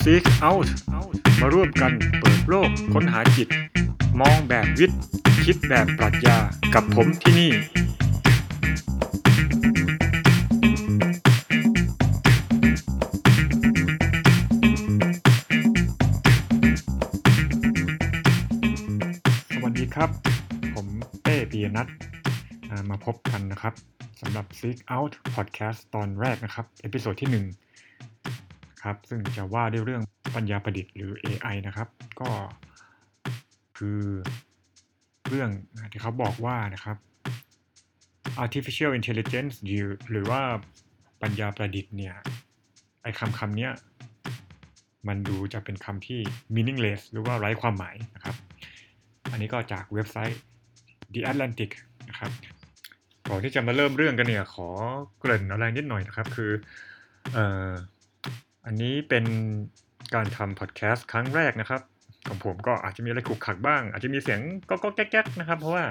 Seek Out มาร่วมกันเปิดโลกค้นหาจิตมองแบบวิทย์คิดแบบปรัชญากับผมที่นี่สวัสดีครับผมเป้ปียนัทมาพบกันนะครับสำหรับ Seek Out Podcast ตอนแรกนะครับเอพิโซดที่ 1ครับซึ่งจะว่าด้วยเรื่องปัญญาประดิษฐ์หรือ AI นะครับก็คือเรื่องที่เขาบอกว่านะครับ artificial intelligence หรือว่าปัญญาประดิษฐ์เนี่ยไอ้คำเนี้ยมันดูจะเป็นคำที่ meaningless หรือว่าไร้ความหมายนะครับอันนี้ก็จากเว็บไซต์ The Atlantic นะครับก่อนที่จะมาเริ่มเรื่องกันเนี่ยขอเกริ่นอะไรนิดหน่อยนะครับคืออันนี้เป็นการทำพอดแคสต์ครั้งแรกนะครับของผมก็อาจจะมีอะไรขลุกขลักบ้างอาจจะมีเสียงก็แก๊กๆนะครับเพราะว่า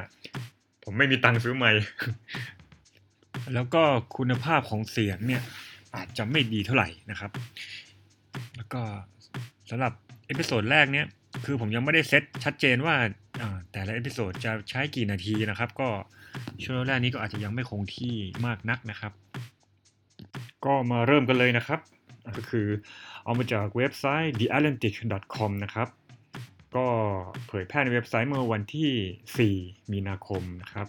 ผมไม่มีตังค์ซื้อไมค์ แล้วก็คุณภาพของเสียงเนี่ยอาจจะไม่ดีเท่าไหร่นะครับแล้วก็สำหรับเอพิโซดแรกเนี่ยคือผมยังไม่ได้เซตชัดเจนว่าแต่ละเอพิโซดจะใช้กี่นาทีนะครับก็ช่วงแรกนี้ก็อาจจะยังไม่คงที่มากนักนะครับก็มาเริ่มกันเลยนะครับก็คือเอามาจากเว็บไซต์ theatlantic.com นะครับก็เผยแพร่ในเว็บไซต์เมื่อวันที่4มีนาคมนะครับ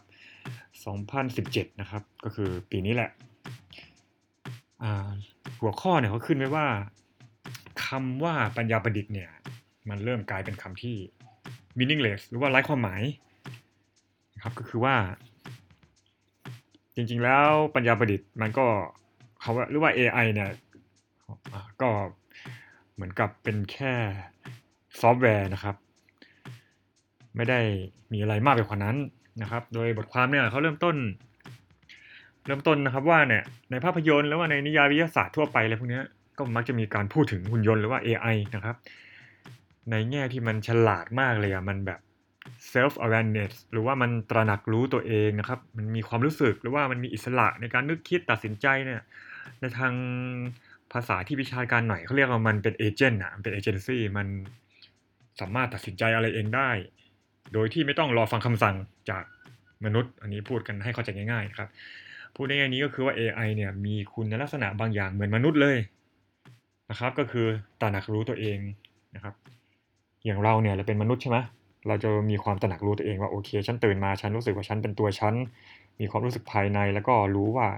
2017นะครับก็คือปีนี้แหละหัวข้อเนี่ยเขาขึ้นไว้ว่าคำว่าปัญญาประดิษฐ์เนี่ยมันเริ่มกลายเป็นคำที่ meaningless หรือว่าไร้ความหมายนะครับก็คือว่าจริงๆแล้วปัญญาประดิษฐ์มันก็เขาหรือว่า AI เนี่ยก็เหมือนกับเป็นแค่ซอฟต์แวร์นะครับไม่ได้มีอะไรมากไปกว่านั้นนะครับโดยบทความเนี่ยเขาเริ่มต้นนะครับว่าเนี่ยในภาพยนตร์แล้วว่าในนิยายวิทยาศาสตร์ทั่วไปอะไรพวกนี้ก็มักจะมีการพูดถึงหุ่นยนต์หรือว่า AI นะครับในแง่ที่มันฉลาดมากเลยอ่ะมันแบบ self awareness หรือว่ามันตระหนักรู้ตัวเองนะครับมันมีความรู้สึกหรือว่ามันมีอิสระในการนึกคิดตัดสินใจเนี่ยในทางภาษาที่วิชาการหน่อยเขาเรียกว่ามันเป็นเอเจนต์นะมันเป็นเอเจนซี่มันสามารถตัดสินใจอะไรเองได้โดยที่ไม่ต้องรอฟังคำสั่งจากมนุษย์อันนี้พูดกันให้เข้าใจง่ายๆครับพูดง่ายๆนี้ก็คือว่า AI เนี่ยมีคุณลักษณะบางอย่างเหมือนมนุษย์เลยนะครับก็คือตระหนักรู้ตัวเองนะครับอย่างเราเนี่ยเราเป็นมนุษย์ใช่ไหมเราจะมีความตระหนักรู้ตัวเองว่าโอเคฉันตื่นมาฉันรู้สึกว่าฉันเป็นตัวฉันมีความรู้สึกภายในแล้วก็รู้ว่า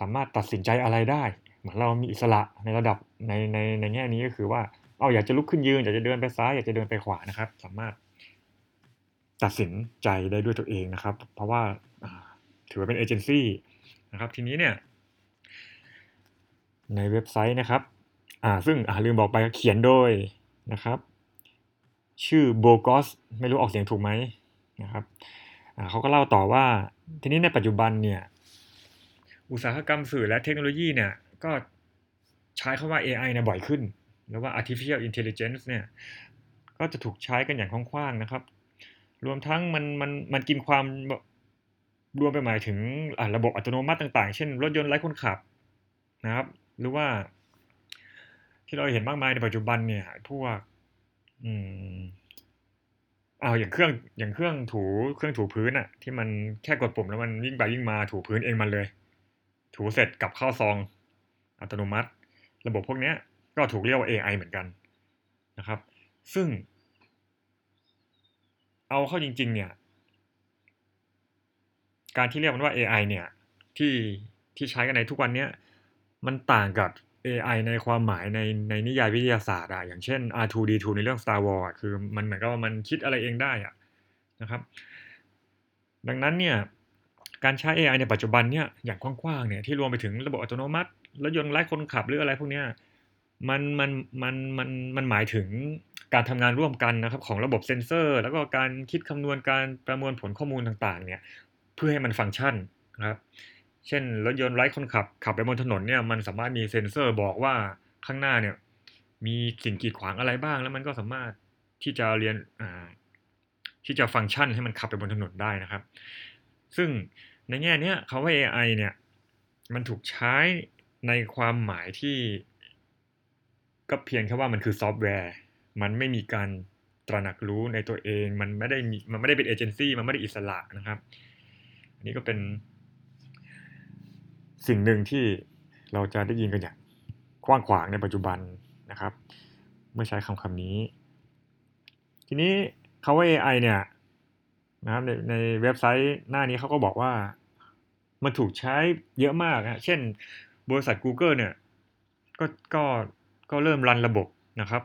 สามารถตัดสินใจอะไรได้เหมือนเรามีอิสระในระดับในแง่นี้ก็คือว่าอยากจะลุกขึ้นยืนอยากจะเดินไปซ้ายอยากจะเดินไปขวานะครับสามารถตัดสินใจได้ด้วยตัวเองนะครับเพราะว่าถือว่าเป็นเอเจนซี่นะครับทีนี้เนี่ยในเว็บไซต์นะครับซึ่งลืมบอกไปเขียนโดยนะครับชื่อโบกอสไม่รู้ออกเสียงถูกไหมนะครับเขาก็เล่าต่อว่าทีนี้ในปัจจุบันเนี่ยอุตสาหกรรมสื่อและเทคโนโลยีเนี่ยก็ใช้คำว่า AI เนี่ยบ่อยขึ้นแล้วว่า artificial intelligence เนี่ยก็จะถูกใช้กันอย่างกว้างๆนะครับรวมทั้งมันกินความรวมไปหมายถึงระบบอัตโนมัติต่างๆเช่นรถยนต์ไร้คนขับนะครับหรือว่าที่เราเห็นมากมายในปัจจุบันเนี่ยพวกอย่างเครื่องถูพื้นอะที่มันแค่กดปุ่มแล้วมันวิ่งไปวิ่งมาถูพื้นเองมันเลยถูเสร็จกลับเข้าซองอัตโนมัติระบบพวกนี้ก็ถูกเรียกว่า AI เหมือนกันนะครับซึ่งเอาเข้าจริงๆเนี่ยการที่เรียกมันว่า AI เนี่ยที่ใช้กันในทุกวันนี้มันต่างกับ AI ในความหมายในนิยายวิทยาศาสตร์อะอย่างเช่น R2D2 ในเรื่อง Star Wars คือมันเหมือนกับว่ามันคิดอะไรเองได้อะนะครับดังนั้นเนี่ยการใช้ AI ในปัจจุบันเนี่ยอย่างกว้างๆเนี่ยที่รวมไปถึงระบบอัตโนมัติรถยนต์ไร้คนขับหรืออะไรพวกเนี้ยมันหมายถึงการทำงานร่วมกันนะครับของระบบเซ็นเซอร์แล้วก็การคิดคำนวณการประมวลผลข้อมูลต่างๆเนี่ยเพื่อให้มันฟังก์ชันนะครับเช่นรถยนต์ไร้คนขับไปบนถนนเนี่ยมันสามารถมีเซ็นเซอร์บอกว่าข้างหน้าเนี่ยมีสิ่งกีดขวางอะไรบ้างแล้วมันก็สามารถที่จะเรียนที่จะฟังก์ชันให้มันขับไปบนถนนได้นะครับซึ่งในแง่นี้เขาว่า AI เนี่ยมันถูกใช้ ในความหมายที่ก็เพียงแค่ว่ามันคือซอฟต์แวร์มันไม่มีการตระหนักรู้ในตัวเองมันไม่ได้เป็นเอเจนซี่มันไม่ได้อิสระนะครับอันนี้ก็เป็นสิ่งหนึ่งที่เราจะได้ยินกันอย่างกว้างขวางในปัจจุบันนะครับเมื่อใช้คำนี้ทีนี้คำว่า AI เนี่ยนะครับในเว็บไซต์หน้านี้เขาก็บอกว่ามันถูกใช้เยอะมากนะเช่นบริษัท Google เนี่ยก็เริ่มรันระบบนะครับ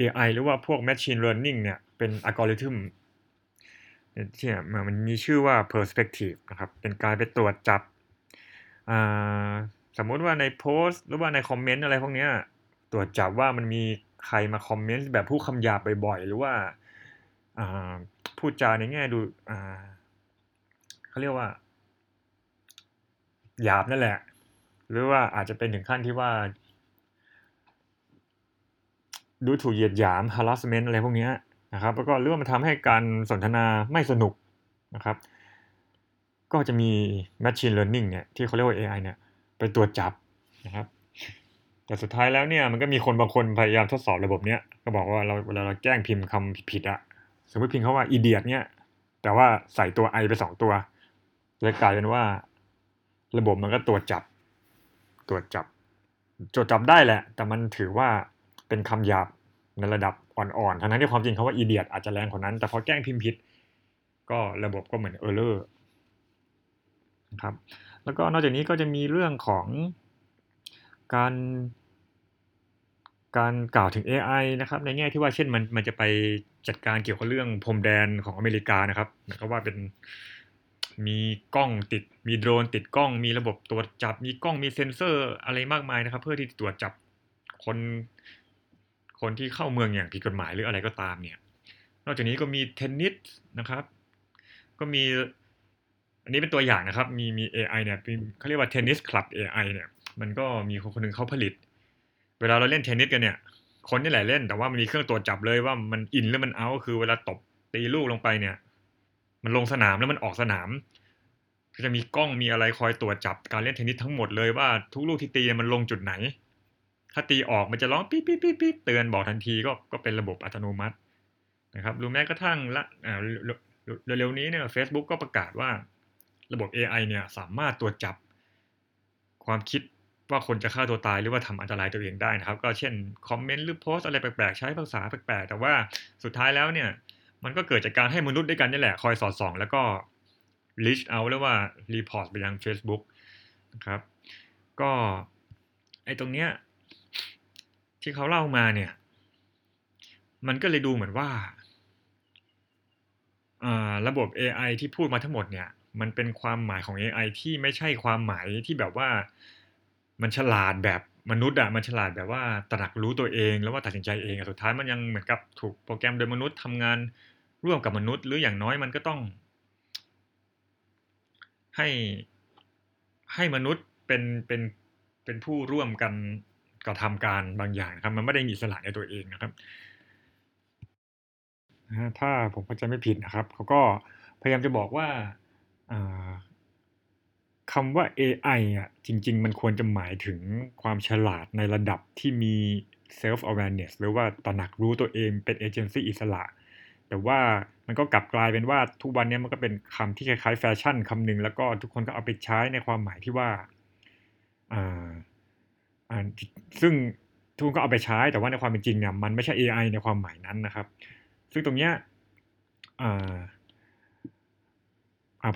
AI หรือว่าพวก Machine Learning เนี่ยเป็นอัลกอริทึมที่มันมีชื่อว่า Perspective นะครับเป็นการไปตรวจจับสมมติว่าในโพสต์หรือว่าในคอมเมนต์อะไรพวกนี้ตรวจจับว่ามันมีใครมาคอมเมนต์แบบพูดคำหยาบบ่อยๆหรือว่าพูดจาในแง่ดูเขาเรียกว่าหยาบนั่นแหละหรือว่าอาจจะเป็นถึงขั้นที่ว่าดูถูกเหยียดหยาม harassment อะไรพวกนี้นะครับแล้วก็เรื่องมันทำให้การสนทนาไม่สนุกนะครับก็จะมี machine learning เนี่ยที่เขาเรียกว่า AI เนี่ยไปตรวจจับนะครับแต่สุดท้ายแล้วเนี่ยมันก็มีคนบางคนพยายามทดสอบระบบเนี้ยก็บอกว่าเวลาเราแกล้งพิมพ์คำผิดอะสมมติพิมพ์เขาว่า idiot เนี่ยแต่ว่าใส่ตัว i ไป2ตัวเลยกลายเป็นว่าระบบมันก็ตรวจจับได้แหละแต่มันถือว่าเป็นคำหยาบในระดับอ่อนๆทั้งที่ความจริงเขาว่า idiot อาจจะแรงกว่านั้นแต่พอแกล้งพิมพ์ผิดก็ระบบก็เหมือน error นะครับแล้วก็นอกจากนี้ก็จะมีเรื่องของการกล่าวถึง AI นะครับในแง่ที่ว่าเช่นมันจะไปจัดการเกี่ยวกับเรื่องพรมแดนของอเมริกานะครับหมายความว่าเป็นมีกล้องติดมีโดรนติดกล้องมีระบบตรวจจับมีกล้องมีเซ็นเซอร์อะไรมากมายนะครับเพื่อที่ตรวจจับคนที่เข้าเมืองอย่างผิดกฎหมายหรืออะไรก็ตามเนี่ยนอกจากนี้ก็มีเทนนิสนะครับก็มีอันนี้เป็นตัวอย่างนะครับมี AI เนี่ยเขาเรียกว่าเทนนิสคลับ AI เนี่ยมันก็มีคนหนึ่งเขาผลิตเวลาเราเล่นเทนนิสกันเนี่ยคนนี่แหละเล่นแต่ว่ามันมีเครื่องตรวจจับเลยว่ามันอินหรือมันเอาคือเวลาตบตีลูกลงไปเนี่ยมันลงสนามแล้วมันออกสนามก็จะมีกล้องมีอะไรคอยตรวจจับการเล่นเทนนิสทั้งหมดเลยว่าทุกลูกที่ตีมันลงจุดไหนถ้าตีออกมันจะร้องปี๊ดๆๆเตือนบอกทันทีก็เป็นระบบอัตโนมัตินะครับรู้แม้กระทั่งเร็วๆนี้เนี่ย Facebook ก็ประกาศว่าระบบ AI เนี่ยสามารถตรวจจับความคิดว่าคนจะฆ่าตัวตายหรือว่าทำอันตรายตัวเองได้นะครับก็เช่นคอมเมนต์หรือโพสต์อะไรแปลกๆใช้ภาษาแปลกๆแต่ว่าสุดท้ายแล้วเนี่ยมันก็เกิดจากการให้มนุษย์ด้วยกันนี่แหละคอยสอดส่องแล้วก็ reach out หรือว่า report ไปยัง Facebook นะครับก็ไอ้ตรงเนี้ยที่เขาเล่ามาเนี่ยมันก็เลยดูเหมือนว่าระบบ AI ที่พูดมาทั้งหมดเนี่ยมันเป็นความหมายของ AI ที่ไม่ใช่ความหมายที่แบบว่ามันฉลาดแบบมนุษย์อะมันฉลาดแบบว่าตระหนักรู้ตัวเองแล้วว่าตัดสินใจเองสุดท้ายมันยังเหมือนกับถูกโปรแกรมโดยมนุษย์ทำงานร่วมกับมนุษย์หรืออย่างน้อยมันก็ต้องให้มนุษย์เป็นผู้ร่วมกันกระทำการบางอย่างครับมันไม่ได้มีอิสระในตัวเองนะครับถ้าผมเข้าใจไม่ผิดนะครับเขาก็พยายามจะบอกว่าคำว่า AI อ่ะจริงๆมันควรจะหมายถึงความฉลาดในระดับที่มี self awareness หรือว่าตระหนักรู้ตัวเองเป็น agency อิสระแต่ว่ามันก็กลับกลายเป็นว่าทุกวันนี้มันก็เป็นคำที่คล้ายๆแฟชั่นคำหนึ่งแล้วก็ทุกคนก็เอาไปใช้ในความหมายที่ว่าซึ่งทุกคนก็เอาไปใช้แต่ว่าในความเป็นจริงเนี่ยมันไม่ใช่ AI ในความหมายนั้นนะครับซึ่งตรงเนี้ย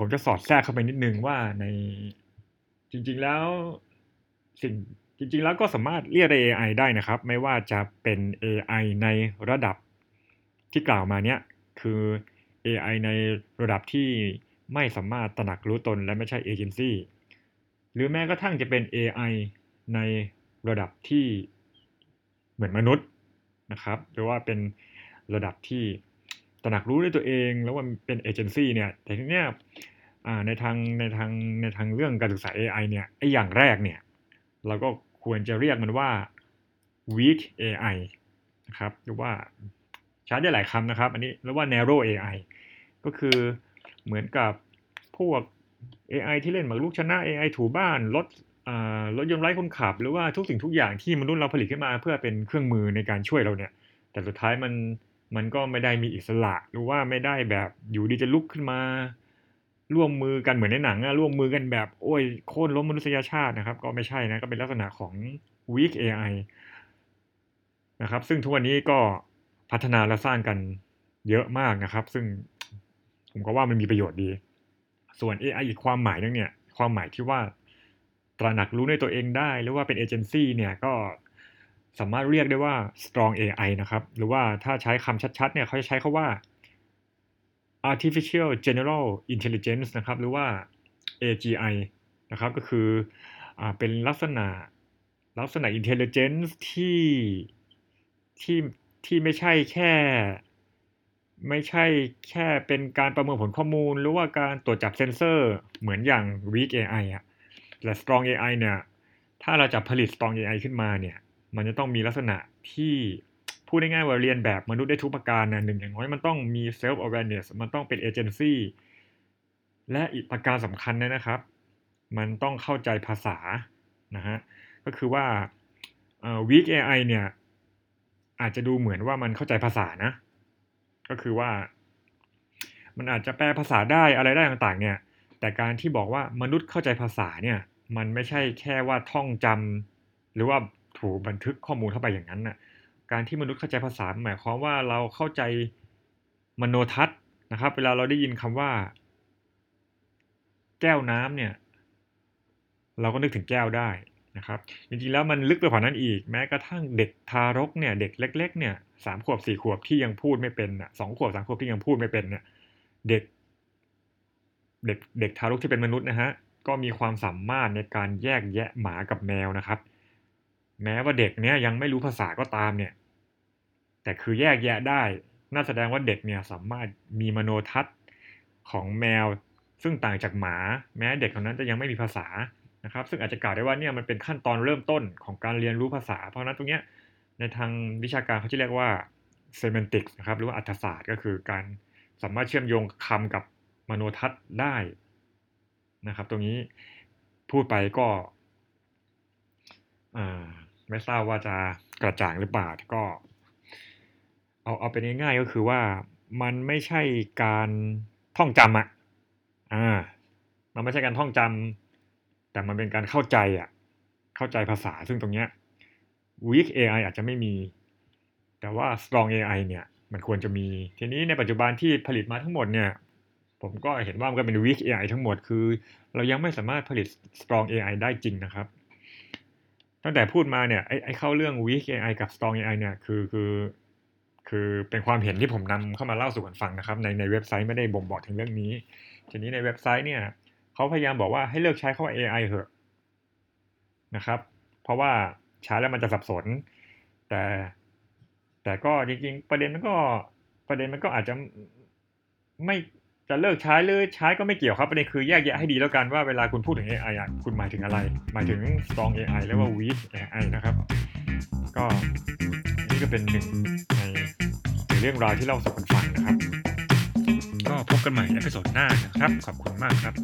ผมจะสอดแทรกเข้าไปนิดนึงว่าในจริงๆแล้วก็สามารถเรียก AI ได้นะครับไม่ว่าจะเป็น AI ในระดับที่กล่าวมาเนี้ยคือ AI ในระดับที่ไม่สามารถตระหนักรู้ตนและไม่ใช่เอเจนซี่หรือแม้กระทั่งจะเป็น AI ในระดับที่เหมือนมนุษย์นะครับหรือว่าเป็นระดับที่ตระหนักรู้ด้วยตัวเองแล้วว่าเป็นเอเจนซี่เนี่ยแต่ทีเนี้ยในทางเรื่องการศึกษา AI เนี่ยไอ้อย่างแรกเนี่ยเราก็ควรจะเรียกมันว่า weak AI นะครับหรือว่าใช้ได้หลายคำนะครับอันนี้เรียกว่า narrow AI ก็คือเหมือนกับพวก AI ที่เล่นหมากรุกชนะ AI ถูบ้านลด รถยนต์ไร้คนขับหรือว่าทุกสิ่งทุกอย่างที่มนุษย์เราผลิตขึ้นมาเพื่อเป็นเครื่องมือในการช่วยเราเนี่ย แต่สุดท้ายมันก็ไม่ได้มีอิสระหรือว่าไม่ได้แบบอยู่ดีจะลุกขึ้นมาร่วมมือกันเหมือนในหนังอะร่วมมือกันแบบโอ้ยโค่นล้มมนุษยชาตินะครับก็ไม่ใช่นะก็เป็นลักษณะของ weak AI นะครับซึ่งทุกวันนี้ก็พัฒนาและสร้างกันเยอะมากนะครับซึ่งผมก็ว่ามันมีประโยชน์ดีส่วน AI อีกความหมายนึงเนี่ยความหมายที่ว่าตระหนักรู้ในตัวเองได้หรือว่าเป็นเอเจนซี่เนี่ยก็สามารถเรียกได้ว่า strong AI นะครับหรือว่าถ้าใช้คำชัดๆเนี่ยเขาจะใช้คำว่า artificial general intelligence นะครับหรือว่า AGI นะครับก็คือเป็นลักษณะ intelligence ที่ไม่ใช่แค่เป็นการประเมินผลข้อมูลหรือว่าการตรวจจับเซ็นเซอร์เหมือนอย่าง weak AI อ่ะแต่ strong AI เนี่ยถ้าเราจะผลิต strong AI ขึ้นมาเนี่ยมันจะต้องมีลักษณะที่พูดง่ายๆว่าเรียนแบบมนุษย์ได้ทุกประการนะหนึ่งอย่างน้อยมันต้องมี self awareness มันต้องเป็น agency และอีกประการสำคัญนะครับมันต้องเข้าใจภาษานะฮะก็คือว่าweak AI เนี่ยอาจจะดูเหมือนว่ามันเข้าใจภาษานะก็คือว่ามันอาจจะแปลภาษาได้อะไรได้ต่างๆเนี่ยแต่การที่บอกว่ามนุษย์เข้าใจภาษาเนี่ยมันไม่ใช่แค่ว่าท่องจำหรือว่าถูกบันทึกข้อมูลเข้าไปอย่างนั้นน่ะการที่มนุษย์เข้าใจภาษาหมายความว่าเราเข้าใจมโนทัศน์นะครับเวลาเราได้ยินคำว่าแก้วน้ำเนี่ยเราก็นึกถึงแก้วได้นะครับจริงๆแล้วมันลึกไปกว่านั้นอีกแม้กระทั่งเด็กทารกเนี่ยเด็กเล็กๆเนี่ย3ขวบ4ขวบที่ยังพูดไม่เป็นน่ะ2ขวบ3ขวบที่ยังพูดไม่เป็นเนี่ยเด็กทารกที่เป็นมนุษย์นะฮะก็มีความสามารถในการแยกแยะหมากับแมวนะครับแม้ว่าเด็กเนี่ยยังไม่รู้ภาษาก็ตามเนี่ยแต่คือแยกแยะได้น่าแสดงว่าเด็กเนี่ยสามารถมีมโนทัศน์ของแมวซึ่งต่างจากหมาแม้เด็กคนนั้นจะยังไม่มีภาษานะครับซึ่งอาจจะกล่าวได้ว่าเนี่ยมันเป็นขั้นตอนเริ่มต้นของการเรียนรู้ภาษาเพราะนั้นตรงเนี้ยในทางวิชาการเขาจะเรียกว่า semantics นะครับหรือว่าอรรถศาสตร์ก็คือการสามารถเชื่อมโยงคำกับมโนทัศน์ได้นะครับตรงนี้พูดไปก็ไม่ทราบว่าจะกระจ่างหรือเปล่าก็เอาเป็นง่ายๆก็คือว่ามันไม่ใช่การท่องจำมันไม่ใช่การท่องจำแต่มันเป็นการเข้าใจภาษาซึ่งตรงเนี้ย weak AI อาจจะไม่มีแต่ว่า strong AI เนี่ยมันควรจะมีทีนี้ในปัจจุบันที่ผลิตมาทั้งหมดเนี่ยผมก็เห็นว่ามันก็เป็น weak AI ทั้งหมดคือเรายังไม่สามารถผลิต strong AI ได้จริงนะครับตั้งแต่พูดมาเนี่ยไอ้เข้าเรื่อง weak AI กับ strong AI เนี่ยคือเป็นความเห็นที่ผมนำเข้ามาเล่าสู่กันฟังนะครับในเว็บไซต์ไม่ได้บ่งบอกถึงเรื่องนี้ทีนี้ในเว็บไซต์เนี่ยเขาพยายามบอกว่าให้เลิกใช้คำว่า AI เถอะนะครับเพราะว่าใช้แล้วมันจะสับสนแต่ก็จริงๆประเด็นมันก็อาจจะไม่จะเลิกใช้หรือใช้ก็ไม่เกี่ยวครับประเด็นคือแยกแยะให้ดีแล้วกันว่าเวลาคุณพูดถึง AI อ่ะคุณหมายถึงอะไรหมายถึง strong AI หรือว่า weak AI นะครับก็นี่ก็เป็นหนึ่งในเรื่องราวที่เล่าสู่กันฟังนะครับก็พบกันใหม่ในเอพิโซดหน้านะครับขอบคุณมากครับ